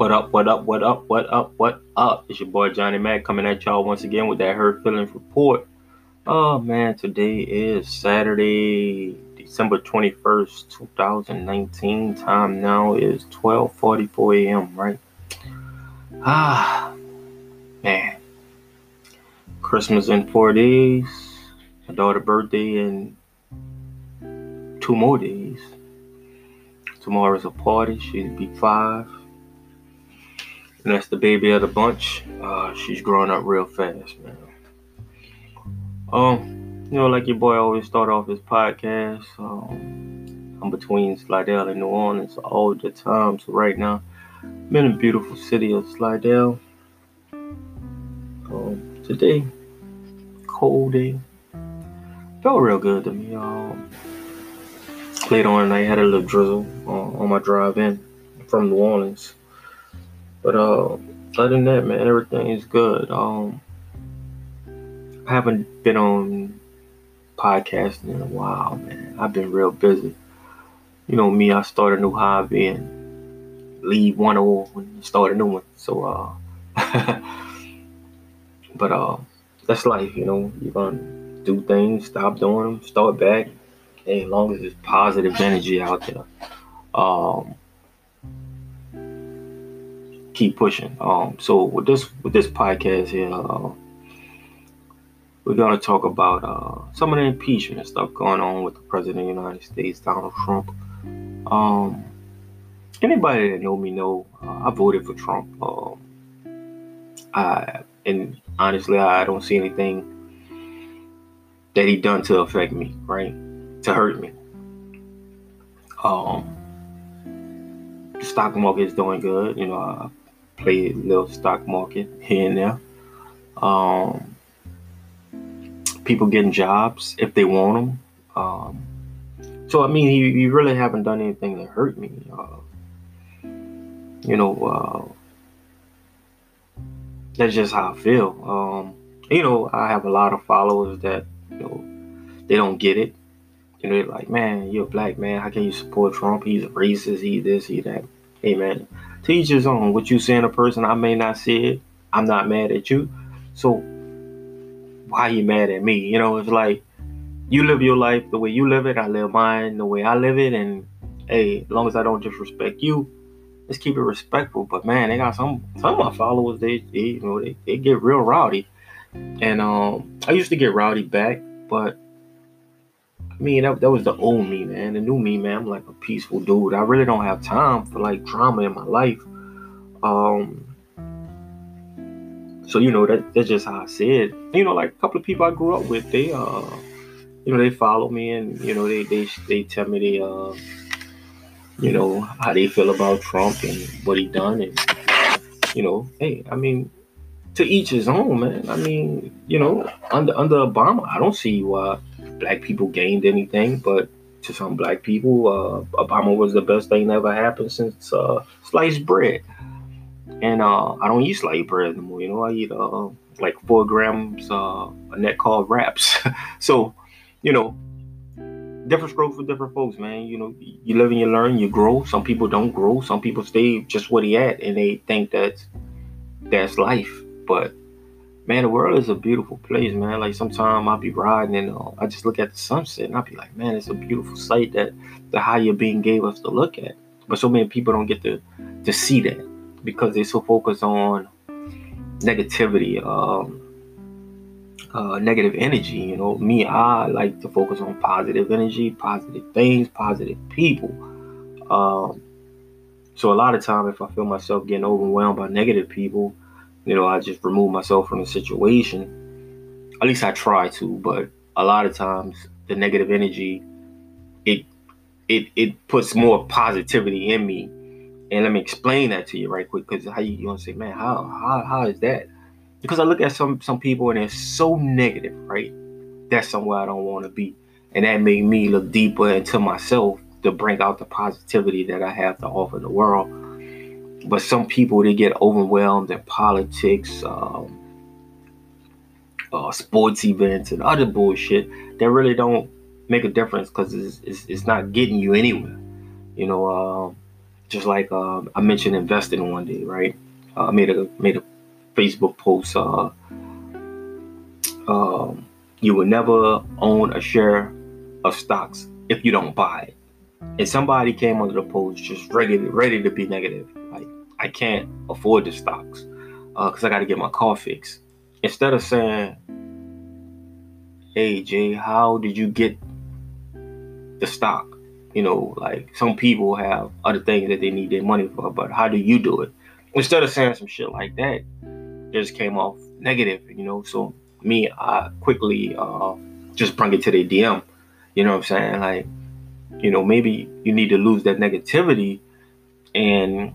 What up? It's your boy Johnny Mac coming at y'all once again with that Hurt Feelings Report. Oh man, today is Saturday, December 21st, 2019. Time now is 12:44 a.m., right? Ah, man. Christmas in 4 days. My daughter's birthday in 2 more days. Tomorrow's a party. She'll be 5. And that's the baby of the bunch. She's growing up real fast, man. You know, like your boy always start off his podcast. I'm between Slidell and New Orleans all the time. So right now, I'm in the beautiful city of Slidell. Today, cold day. Felt real good to me. Later on tonight, had a little drizzle on my drive in from New Orleans. But other than that, man, everything is good. I haven't been on podcasting in a while, man. I've been real busy. You know me, I start a new hobby and leave one old and start a new one. So, but that's life, you know. You're gonna do things, stop doing them, start back. Hey, as long as there's positive energy out there, keep pushing. So with this podcast here, we're gonna talk about some of the impeachment stuff going on with the president of the United States, Donald Trump. Anybody that know me know I voted for Trump. And honestly, I don't see anything that he done to affect me, right? To hurt me. The stock market is doing good. You know, I play a little stock market here and there. People getting jobs if they want them. So, I mean, he really haven't done anything to hurt me. You know, that's just how I feel. You know, I have a lot of followers that, you know, they don't get it. You know, they're like, man, you're a black man. How can you support Trump? He's a racist. He this, he that. Hey, man, to each his own. What you see in a person, I may not see it. I'm not mad at you. So why are you mad at me? You know, it's like you live your life the way you live it. I live mine the way I live it. And, hey, as long as I don't disrespect you, let's keep it respectful. But, man, they got some of my followers, they you know, they get real rowdy. And I used to get rowdy back, but I mean, that was the old me, man. The new me, man, I'm like a peaceful dude. I really don't have time for, like, drama in my life. So, you know, that's just how I said. You know, like, a couple of people I grew up with, they, you know, they follow me and, you know, they tell me they, you know, how they feel about Trump and what he done. And, you know, hey, I mean, to each his own, man. I mean, you know, under Obama, I don't see why black people gained anything, but to some black people, Obama was the best thing that ever happened since sliced bread. And I don't eat sliced bread no more. You know, I eat like 4 grams a net called wraps. So, you know, different strokes for different folks, man. You know, you live and you learn, you grow. Some people don't grow. Some people stay just where they at, and they think that's life. But man, the world is a beautiful place, man. Like, sometimes I'll be riding and I just look at the sunset and I'll be like, man, it's a beautiful sight that the higher being gave us to look at. But so many people don't get to see that because they're so focused on negativity, negative energy. You know, me, I like to focus on positive energy, positive things, positive people. So a lot of time, if I feel myself getting overwhelmed by negative people, you know, I just remove myself from the situation. At least I try to, but a lot of times the negative energy, it puts more positivity in me. And let me explain that to you right quick, because how you gonna say, man, how is that? Because I look at some people and they're so negative, right? That's somewhere I don't want to be, and that made me look deeper into myself to bring out the positivity that I have to offer the world. But some people, they get overwhelmed in politics, sports events, and other bullshit that really don't make a difference because it's not getting you anywhere. You know, Just like I mentioned investing one day, right? I made a Facebook post. You will never own a share of stocks if you don't buy it. And somebody came under the post just ready to be negative. Like, I can't afford the stocks because I got to get my car fixed. Instead of saying, hey, Jay, how did you get the stock? You know, like, some people have other things that they need their money for, but how do you do it? Instead of saying some shit like that, it just came off negative, you know? So me, I quickly just bring it to their DM. You know what I'm saying? Like, you know, maybe you need to lose that negativity and,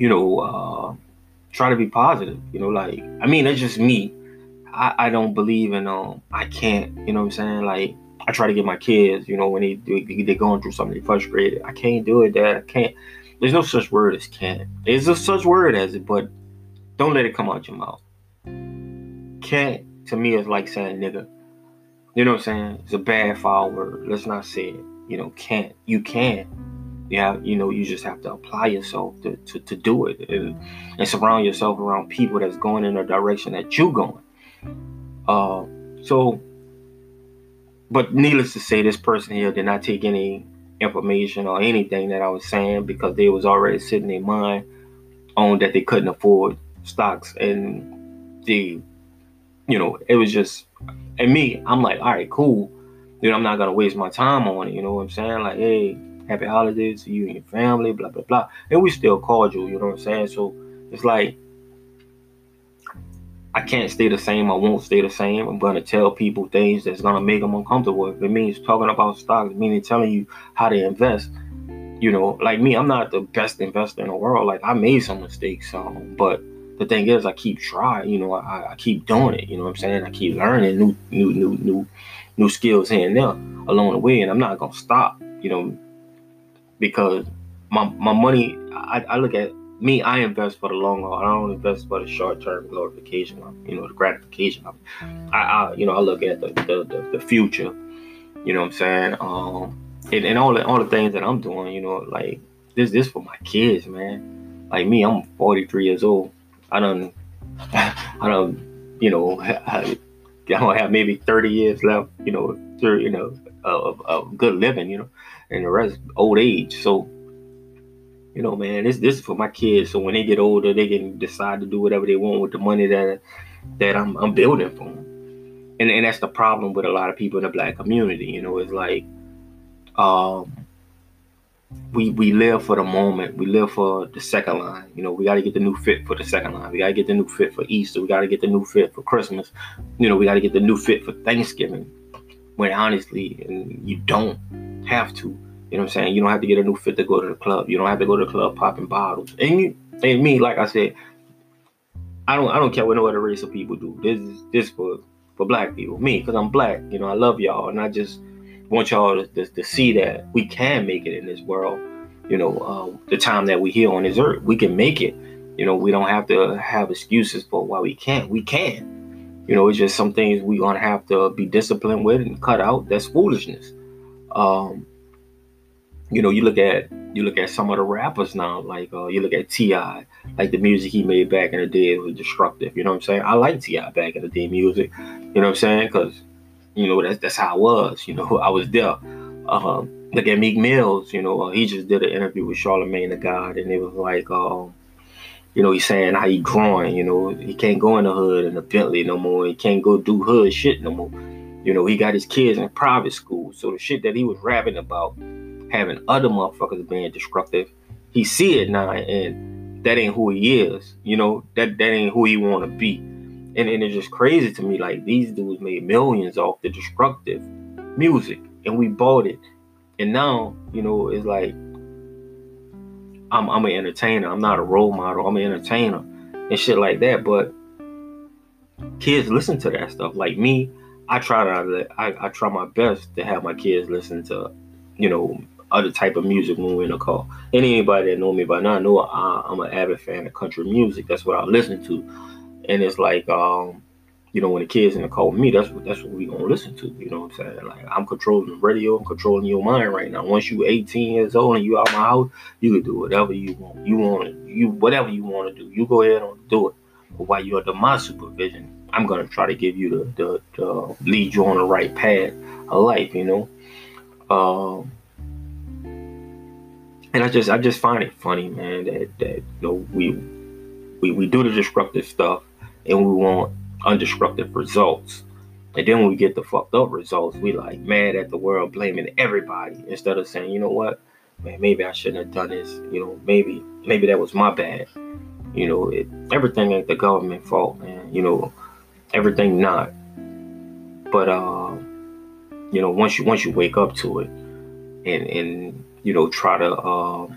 you know, try to be positive. You know, like, I mean, that's just me. I don't believe in, I can't, you know what I'm saying? Like, I try to get my kids, you know, when they're going through something, they're frustrated. I can't do it, Dad. I can't. There's no such word as can't. There's no such word as it, but don't let it come out your mouth. Can't, to me, is like saying nigga. You know what I'm saying? It's a bad, foul word. Let's not say it. You know, can't. You can. Yeah, you know, you just have to apply yourself to do it and surround yourself around people that's going in the direction that you're going. But needless to say, this person here did not take any information or anything that I was saying because they was already sitting in their mind on that they couldn't afford stocks. And they, you know, it was just... And me, I'm like, all right, cool. You know, I'm not going to waste my time on it. You know what I'm saying? Like, hey, happy holidays to you and your family, blah, blah, blah. And we still cordial, you know what I'm saying? So it's like, I can't stay the same. I won't stay the same. I'm going to tell people things that's going to make them uncomfortable. If it means talking about stocks, meaning telling you how to invest, you know, like me, I'm not the best investor in the world. Like, I made some mistakes, but the thing is, I keep trying, you know, I keep doing it, you know what I'm saying? I keep learning new skills here and there along the way, and I'm not going to stop, you know, because my money, I look at me, I invest for the long haul. I don't invest for the short-term glorification, you know, the gratification. I you know, I look at the future, you know what I'm saying? And all the things that I'm doing, you know, like, this for my kids, man. Like me, I'm 43 years old. I don't, you know, I don't have maybe 30 years left, you know, of good living, you know, and the rest old age. So, you know, man, this is for my kids. So when they get older, they can decide to do whatever they want with the money that I'm building for them. And that's the problem with a lot of people in the black community. You know, it's like, We live for the moment. We live for the second line. You know, we got to get the new fit for the second line. We got to get the new fit for Easter. We got to get the new fit for Christmas. You know, we got to get the new fit for Thanksgiving. When honestly, you don't have to. You know what I'm saying? You don't have to get a new fit to go to the club. You don't have to go to the club popping bottles. And me, like I said, I don't care what no other race of people do. This for black people. Me, because I'm black. You know, I love y'all, and I just want y'all to see that we can make it in this world. You know, the time that we're here on this earth, we can make it. You know, we don't have to have excuses for why we can't. We can. You know, it's just some things we're going to have to be disciplined with and cut out. That's foolishness. You know, you look at some of the rappers now, like you look at T.I., like the music he made back in the day was destructive. You know what I'm saying? I like T.I. back in the day music. You know what I'm saying? Because, you know, that's how I was. You know, I was there. Look at Meek Mills. You know, he just did an interview with Charlamagne the God, and it was like, you know, he's saying how he growing. You know, he can't go in the hood in a Bentley no more. He can't go do hood shit no more. You know, he got his kids in private school. So the shit that he was rapping about, having other motherfuckers being destructive, he see it now, and that ain't who he is. You know, that ain't who he want to be. And it's just crazy to me, like, these dudes made millions off the destructive music, and we bought it. And now, you know, it's like, I'm an entertainer. I'm not a role model. I'm an entertainer and shit like that. But kids listen to that stuff. Like me, I try my best to have my kids listen to, you know, other type of music when we're in a car. And anybody that know me by now know I'm an avid fan of country music. That's what I listen to. And it's like, You know, when the kids in the car with me, that's what we gonna listen to. You know what I'm saying? Like, I'm controlling the radio, I'm controlling your mind right now. Once you 18 years old and you out my house, you can do whatever you want. Whatever you want to do, you go ahead and do it. But while you're under my supervision, I'm gonna try to give you the lead you on the right path of life. You know, and I just find it funny, man, that you know, we do the disruptive stuff and we want undestructive results, and then when we get the fucked up results, we like mad at the world, blaming everybody, instead of saying, you know what, man, maybe I shouldn't have done this, you know, maybe that was my bad, you know, everything ain't the government fault, man, you know, everything not, but, you know, once you wake up to it, and, you know, try to,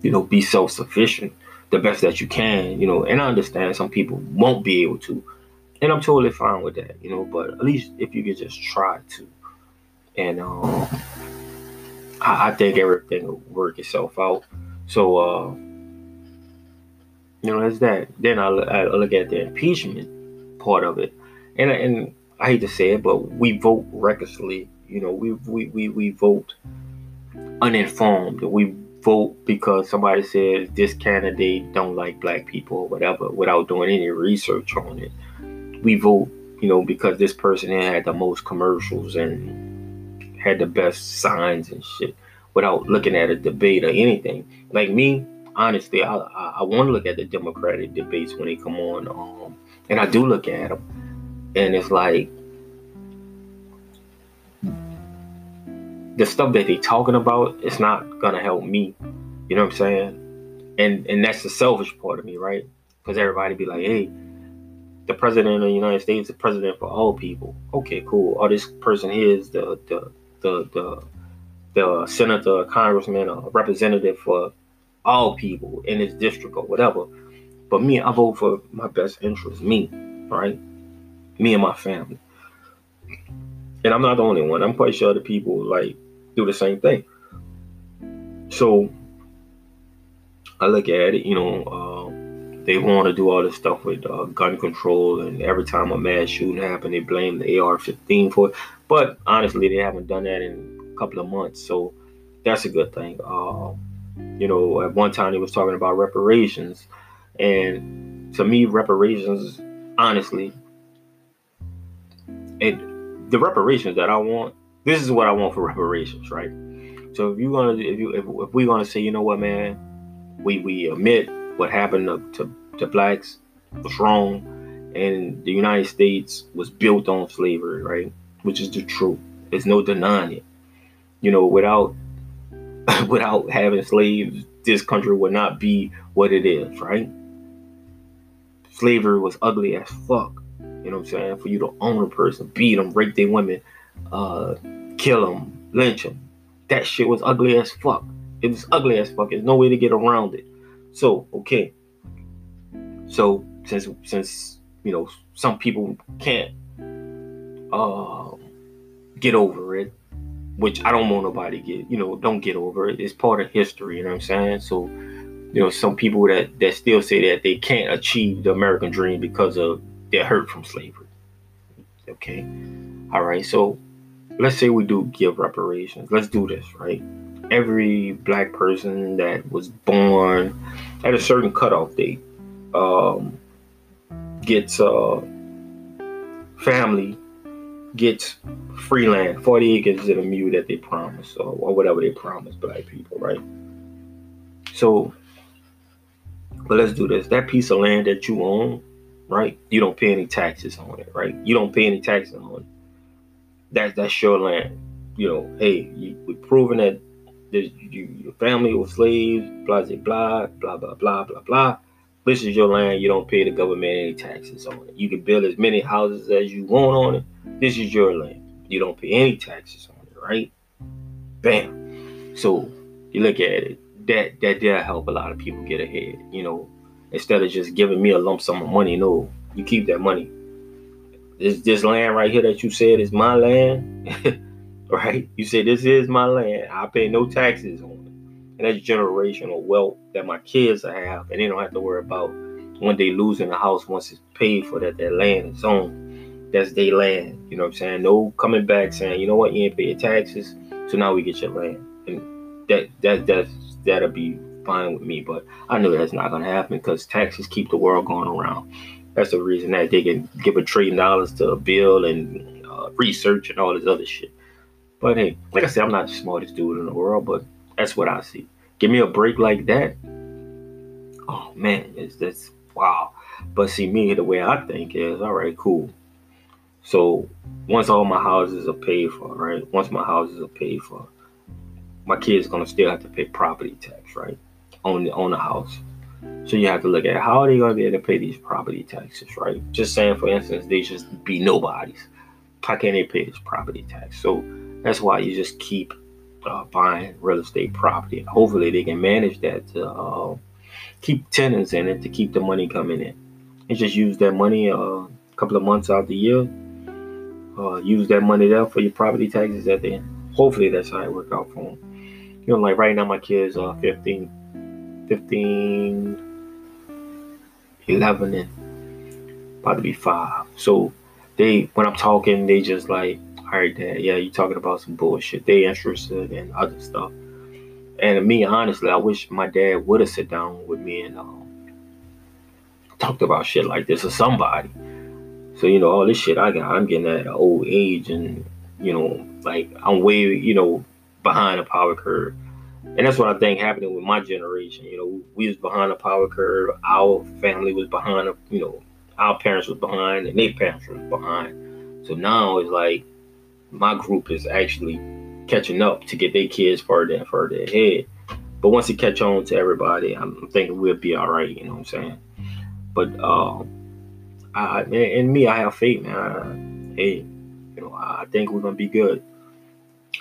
you know, be self-sufficient, the best that you can, you know, and I understand some people won't be able to, and I'm totally fine with that, you know, but at least if you could just try to, and I think everything will work itself out. So you know, that's that. Then I look at the impeachment part of it, and I hate to say it, but we vote recklessly, you know, we vote uninformed, we vote because somebody says this candidate don't like black people or whatever without doing any research on it. We vote, you know, because this person had the most commercials and had the best signs and shit without looking at a debate or anything. Like me, honestly, I want to look at the Democratic debates when they come on, and I do look at them, and it's like the stuff that they talking about, it's not gonna help me. You know what I'm saying? And that's the selfish part of me, right? Because everybody be like, hey, the president of the United States is the president for all people. Okay, cool. Or this person here is the senator or congressman or representative for all people in his district or whatever. But me, I vote for my best interest, me, right? Me and my family. And I'm not the only one. I'm quite sure the people like do the same thing. So I look at it, you know, they want to do all this stuff with gun control, and every time a mass shooting happened, they blame the AR-15 for it. But honestly, they haven't done that in a couple of months, so that's a good thing. You know, at one time they was talking about reparations, and to me, reparations, honestly, the reparations that I want, this is what I want for reparations, right? So if we're gonna say, you know what, man, we admit what happened to blacks was wrong, and the United States was built on slavery, right? Which is the truth. There's no denying it. You know, without having slaves, this country would not be what it is, right? Slavery was ugly as fuck. You know what I'm saying? For you to own a person, beat them, rape their women, kill them, lynch them. That shit was ugly as fuck. It was ugly as fuck. There's no way to get around it. So, okay. So, since you know, some people can't get over it, which I don't want nobody to get, you know, don't get over it. It's part of history, you know what I'm saying? So, you know, some people that still say that they can't achieve the American dream because of they're hurt from slavery. Okay. All right. So let's say we do give reparations. Let's do this, right? Every black person that was born at a certain cutoff date gets family, gets free land, 40 acres and a mule that they promised, or whatever they promised black people, right? So, but let's do this. That piece of land that you own, right? You don't pay any taxes on it, right? You don't pay any taxes on it. That's your land. You know, hey, we've proven that your family was slaves, blah, blah, blah, blah, blah, blah, blah. This is your land. You don't pay the government any taxes on it. You can build as many houses as you want on it. This is your land. You don't pay any taxes on it, right? Bam. So you look at it. That did help a lot of people get ahead, you know. Instead of just giving me a lump sum of money, no, you keep that money. This land right here that you said is my land, right? You say this is my land. I pay no taxes on it. And that's generational wealth that my kids have, and they don't have to worry about when they losing the house, once it's paid for, that land is owned. That's their land. You know what I'm saying? No coming back saying, you know what, you ain't pay your taxes, so now we get your land. And that'll be fine with me, but I know that's not gonna happen because taxes keep the world going around. That's the reason that they can give $1 trillion to a bill and research and all this other shit. But hey, like I said, I'm not the smartest dude in the world, but that's what I see. Give me a break like that. Oh man, that's wow. But see, me, the way I think is, all right, cool. So once all my houses are paid for, right? Once my houses are paid for, my kids gonna still have to pay property tax, right? On the house. So you have to look at how are they gonna be able to pay these property taxes, right? Just saying, for instance, they just be nobodies. How can they pay this property tax? So that's why you just keep buying real estate property. Hopefully they can manage that to keep tenants in it, to keep the money coming in. And just use that money a couple of months out of the year. Use that money there for your property taxes at the end. Hopefully that's how it work out for them. You know, like right now, my kids are 11, and about to be 5. So when I'm talking, they just like, all right, Dad, yeah, you're talking about some bullshit. They interested in other stuff. And me, honestly, I wish my dad would have sat down with me and talked about shit like this or somebody. So, you know, all this shit I got, I'm getting at an old age, and, you know, like I'm way, you know, behind the power curve. And that's what I think happened with my generation. You know, we was behind the power curve. Our family was behind, you know, our parents was behind and their parents was behind. So now it's like my group is actually catching up to get their kids further and further ahead. But once it catch on to everybody, I'm thinking we'll be all right. You know what I'm saying? But I have faith, man. I think we're going to be good.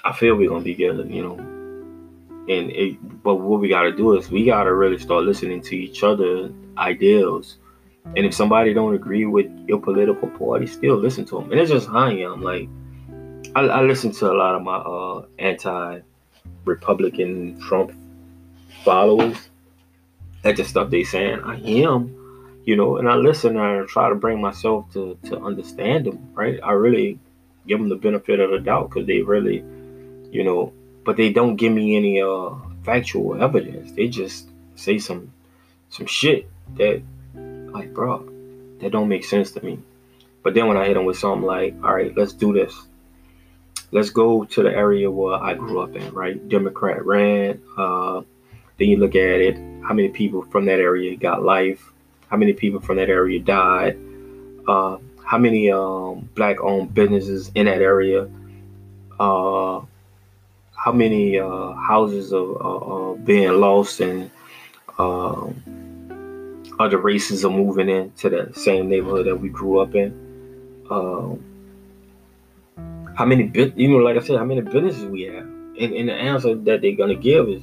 I feel we're going to be good, you know. But what we got to do is we got to really start listening to each other's ideals. And if somebody don't agree with your political party, still listen to them. And it's just how I am. Like, I listen to a lot of my anti-Republican Trump followers. That's the stuff they saying. I am, you know, and I listen and I try to bring myself to understand them, right? I really give them the benefit of the doubt because they really, you know, but they don't give me any factual evidence. They just say some shit that, like, bro, that don't make sense to me. But then when I hit them with something like, all right, let's do this. Let's go to the area where I grew up in, right? Democrat ran. Then you look at it, how many people from that area got life? How many people from that area died? How many black-owned businesses in that area? How many houses are being lost, and other races are moving into that same neighborhood that we grew up in? How many, you know, like I said, how many businesses we have? And the answer that they're going to give is,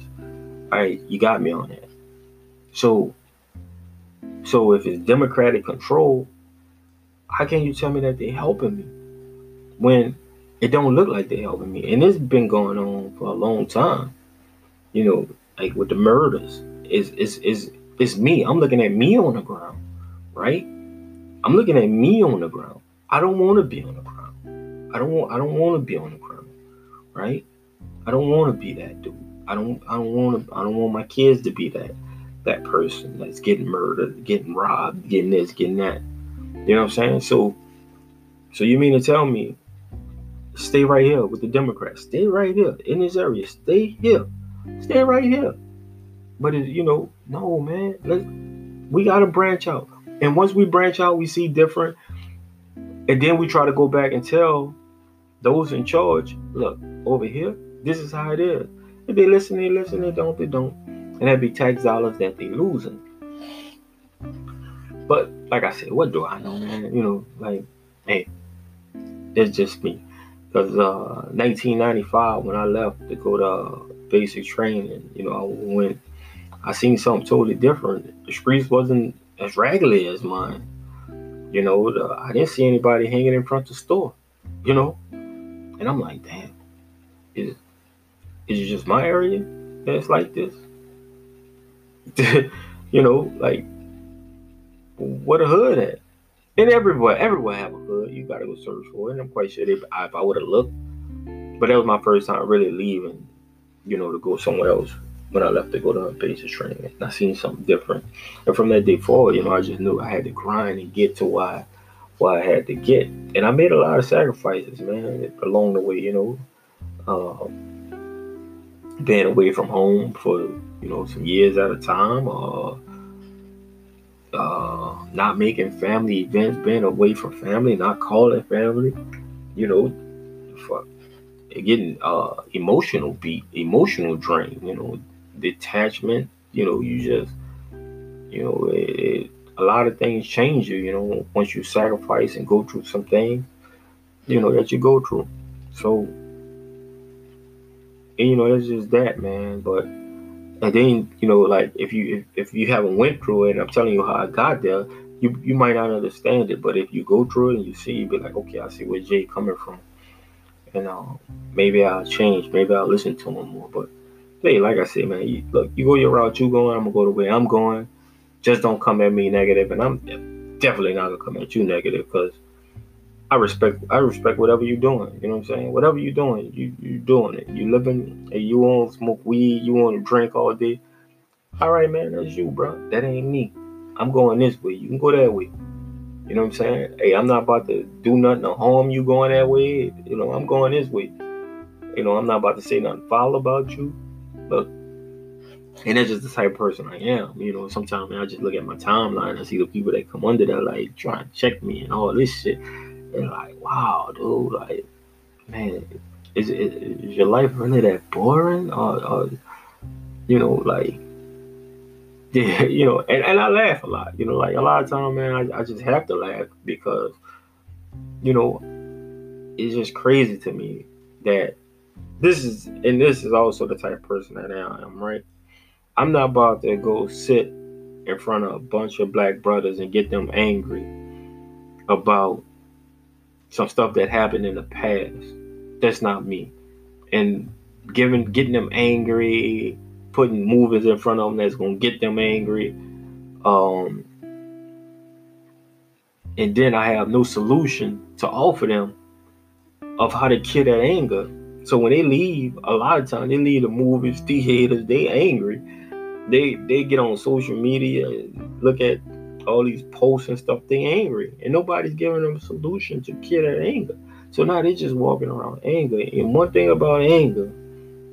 all right, you got me on that. So if it's Democratic control, how can you tell me that they're helping me when it don't look like they're helping me? And it's been going on for a long time. You know, like with the murders, it's me. I'm looking at me on the ground, right? I'm looking at me on the ground. I don't want to be on the ground. I don't want to be on the ground, right? I don't want to be that dude. I don't want my kids to be that person that's getting murdered, getting robbed, getting this, getting that. You know what I'm saying? So you mean to tell me, stay right here with the Democrats. Stay right here in this area. Stay here. Stay right here. But, you know, no, man. We got to branch out. And once we branch out, we see different. And then we try to go back and tell those in charge, look, over here, this is how it is. If they listen, they listen. They don't, they don't. And that'd be tax dollars that they losing. But, like I said, what do I know, man? You know, like, hey, it's just me. Because 1995, when I left to go to basic training, you know, I seen something totally different. The streets wasn't as raggedy as mine. You know, I didn't see anybody hanging in front of the store, you know. And I'm like, damn, is it just my area that's like this? You know, like, where the hood at. And everywhere have a hood. You gotta go search for it. And I'm quite sure if I would have looked. But that was my first time really leaving, to go somewhere else. When I left to go to a basic training, and I seen something different. And from that day forward, I just knew I had to grind and get to why I had to get. And I made a lot of sacrifices, man, along the way, being away from home for, some years at a time, not making family events, being away from family, not calling family, fuck. Getting emotional drain, detachment, you just, a lot of things change you, once you sacrifice and go through some things, that you go through. So, and, it's just that, man. But, and then, like if you haven't went through it, and I'm telling you how I got there, you might not understand it. But if you go through it and you see, you be like, okay, I see where Jay coming from. And maybe I'll change. Maybe I'll listen to him more. But, hey, like I said, man, you go your route. You going, I'm going to go the way I'm going. Just don't come at me negative. And I'm definitely not going to come at you negative because I respect whatever you're doing. You know what I'm saying? Whatever you're doing, you're doing it. You're living, and you want to smoke weed. You want to drink all day. All right, man, that's you, bro. That ain't me. I'm going this way. You can go that way. You know what I'm saying? Hey, I'm not about to do nothing to harm you going that way. I'm going this way. I'm not about to say nothing foul about you. Look, and that's just the type of person I am. Sometimes, man, I just look at my timeline. I see the people that come under that, like, trying to check me and all this shit. And like, wow, dude, like, man, is your life really that boring? Or like... Yeah, and I laugh a lot, like a lot of times, man, I just have to laugh because, it's just crazy to me that this is also the type of person that I am, right? I'm not about to go sit in front of a bunch of black brothers and get them angry about some stuff that happened in the past. That's not me. And getting them angry, putting movies in front of them that's going to get them angry. And then I have no solution to offer them of how to kill that anger. So when they leave, a lot of times they leave the movies, theaters, they angry. They get on social media and look at all these posts and stuff, they angry. And nobody's giving them a solution to kill that anger. So now they just walking around anger. And one thing about anger,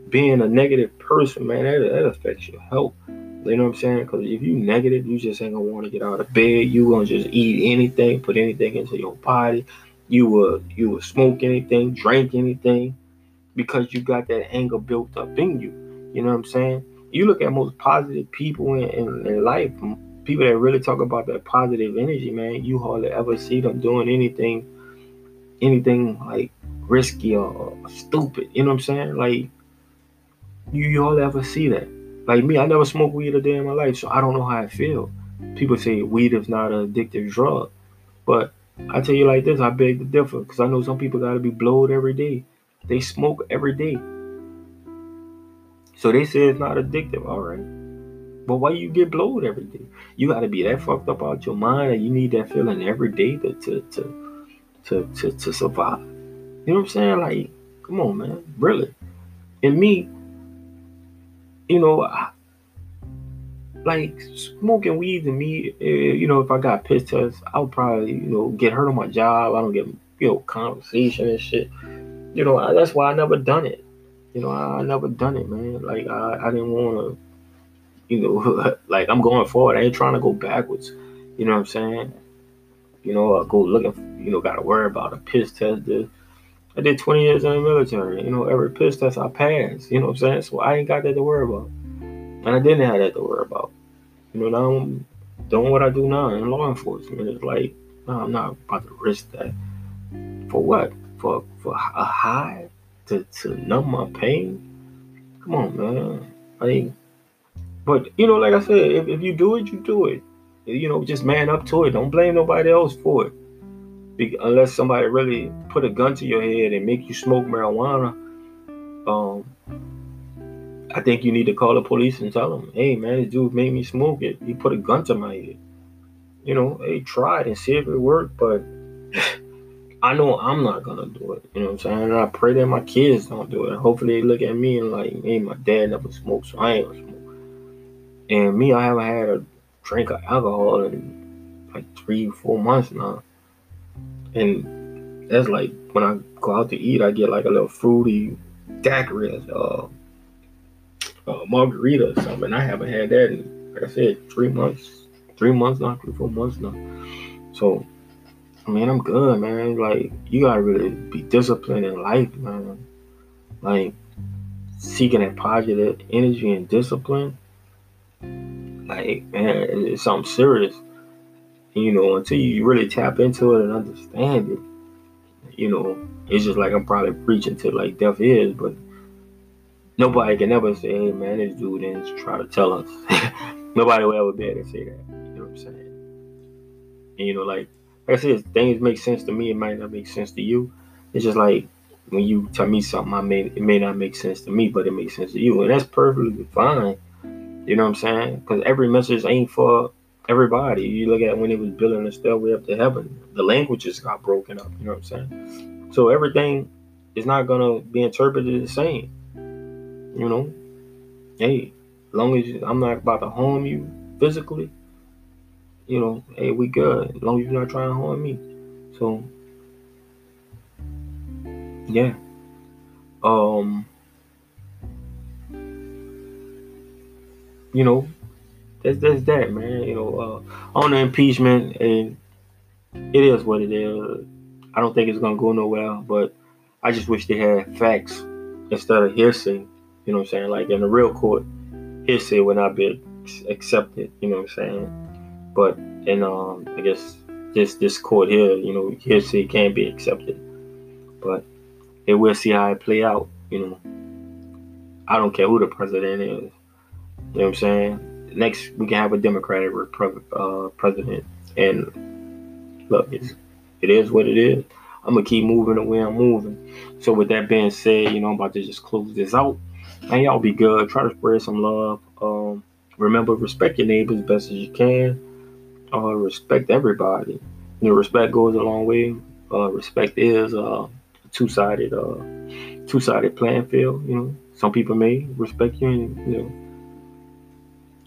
being a negative person, man, that affects your health. You know what I'm saying? Because if you negative, you just ain't gonna want to get out of bed. You gonna just eat anything, put anything into your body. You will smoke anything, drink anything, because you got that anger built up in you. You know what I'm saying? You look at most positive people in life, people that really talk about that positive energy, man. You hardly ever see them doing anything like risky or stupid. You know what I'm saying? Like. You all ever see that? Like me, I never smoked weed a day in my life, so I don't know how I feel. People say weed is not an addictive drug, but I tell you like this, I beg to differ, because I know some people got to be blowed every day. They smoke every day. So they say it's not addictive, all right. But why you get blowed every day? You got to be that fucked up out your mind, and you need that feeling every day to survive. You know what I'm saying? Like, come on, man, really. And me, like smoking weed to me, if I got piss tests, I'll probably, get hurt on my job. I don't get, conversation and shit. That's why I never done it. I never done it, man. Like, I didn't want to, like I'm going forward. I ain't trying to go backwards. You know what I'm saying? I go looking, got to worry about a piss test, dude. I did 20 years in the military. Every piss test I passed. You know what I'm saying? So I ain't got that to worry about. And I didn't have that to worry about. Now I'm doing what I do now in law enforcement. It's like, no, I'm not about to risk that. For what? For a high to numb my pain? Come on, man. But, like I said, if you do it, you do it. Just man up to it. Don't blame nobody else for it. Unless somebody really put a gun to your head and make you smoke marijuana, I think you need to call the police and tell them, hey, man, this dude made me smoke it. He put a gun to my head. you know, they tried and see if it worked, but I know I'm not gonna do it. You know what I'm saying? And I pray that my kids don't do it. Hopefully they look at me and like, hey, my dad never smoked, so I ain't gonna smoke. And me, I haven't had a drink of alcohol in like 3-4 months now. And that's like when I go out to eat, I get like a little fruity daiquiri, margarita or something. And I haven't had that in, like I said, 3-4 months now. So, I mean, I'm good, man. Like, you gotta really be disciplined in life, man. Like, seeking that positive energy and discipline, like, man, it's something serious. You know, until you really tap into it and understand it, you know, it's just like I'm probably preaching to like deaf ears, but nobody can ever say, hey, man, this dude didn't try to tell us. Nobody will ever be able to say that. You know what I'm saying? And, you know, like I said, things make sense to me. It might not make sense to you. It's just like when you tell me something, it may not make sense to me, but it makes sense to you. And that's perfectly fine. You know what I'm saying? Because every message ain't for everybody. You look at when it was building the stairway up to heaven, the languages got broken up. You know what I'm saying? So everything is not going to be interpreted the same. You know? Hey, as long as I'm not about to harm you physically, you know, hey, we good. As long as you're not trying to harm me. So, yeah. You know, that's that, man. You know, on the impeachment, and it is what it is. I don't think it's going to go nowhere, but I just wish they had facts instead of hearsay. You know what I'm saying? Like, in the real court, hearsay would not be accepted. You know what I'm saying? But, and I guess this court here, you know, hearsay can be accepted. But it will see how it play out, you know. I don't care who the president is. You know what I'm saying? Next, we can have a Democratic president. And look, it is what it is. I'm going to keep moving the way I'm moving. So with that being said, you know, I'm about to just close this out. And y'all be good. Try to spread some love. Remember, respect your neighbors as best as you can. Respect everybody. You know, respect goes a long way. Respect is a two-sided playing field. You know, some people may respect you, and, you know,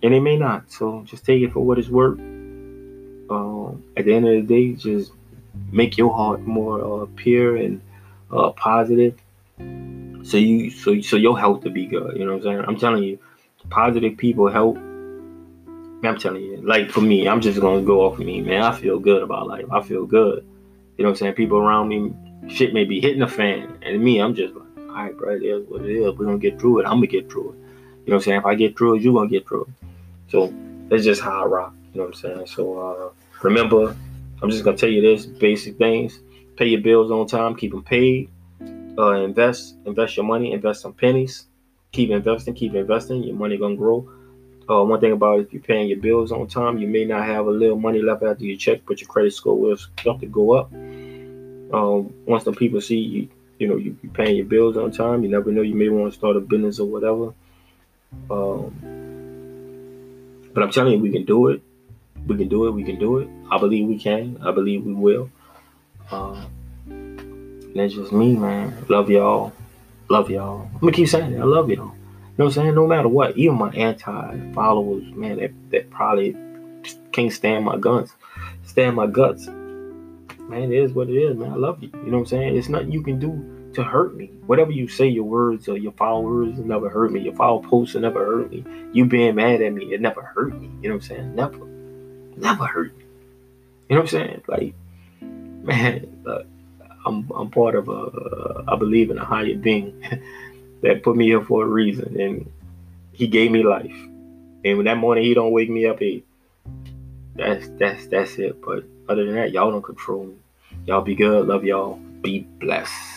and they may not. So just take it for what it's worth. At the end of the day, just make your heart more pure and positive. So your health to be good. You know what I'm saying? I'm telling you, positive people help. I'm telling you, like for me, I'm just gonna go off of me, man. I feel good about life. I feel good. You know what I'm saying? People around me, shit may be hitting a fan, and me, I'm just like, all right, bro, it is what it is. We're gonna get through it. I'm gonna get through it. You know what I'm saying? If I get through it, you gonna get through it. So that's just how I rock. You know what I'm saying? So remember, I'm just gonna tell you this basic things: pay your bills on time, keep them paid. Invest your money, invest some pennies, keep investing, your money gonna grow. One thing about it, if you're paying your bills on time, you may not have a little money left after your check, but your credit score will start to go up. Once the people see you, you know, you're paying your bills on time, you never know, you may want to start a business or whatever. But I'm telling you, we can do it. I believe we can. I believe we will. That's just me, man. Love y'all. I'm gonna keep saying that. I love y'all. You know what I'm saying? No matter what, even my anti-followers, man, that probably can't stand my guts. Man, it is what it is, man. I love you. You know what I'm saying? It's nothing you can do to hurt me. Whatever you say, your words or your followers will never hurt me. Your follow posts will never hurt me. You being mad at me, it never hurt me. You know what I'm saying? Never hurt me. You know what I'm saying? Like, man, look. I'm part of I believe in a higher being that put me here for a reason, and he gave me life. And when that morning he don't wake me up, that's it. But other than that, y'all don't control me. Y'all be good. Love y'all. Be blessed.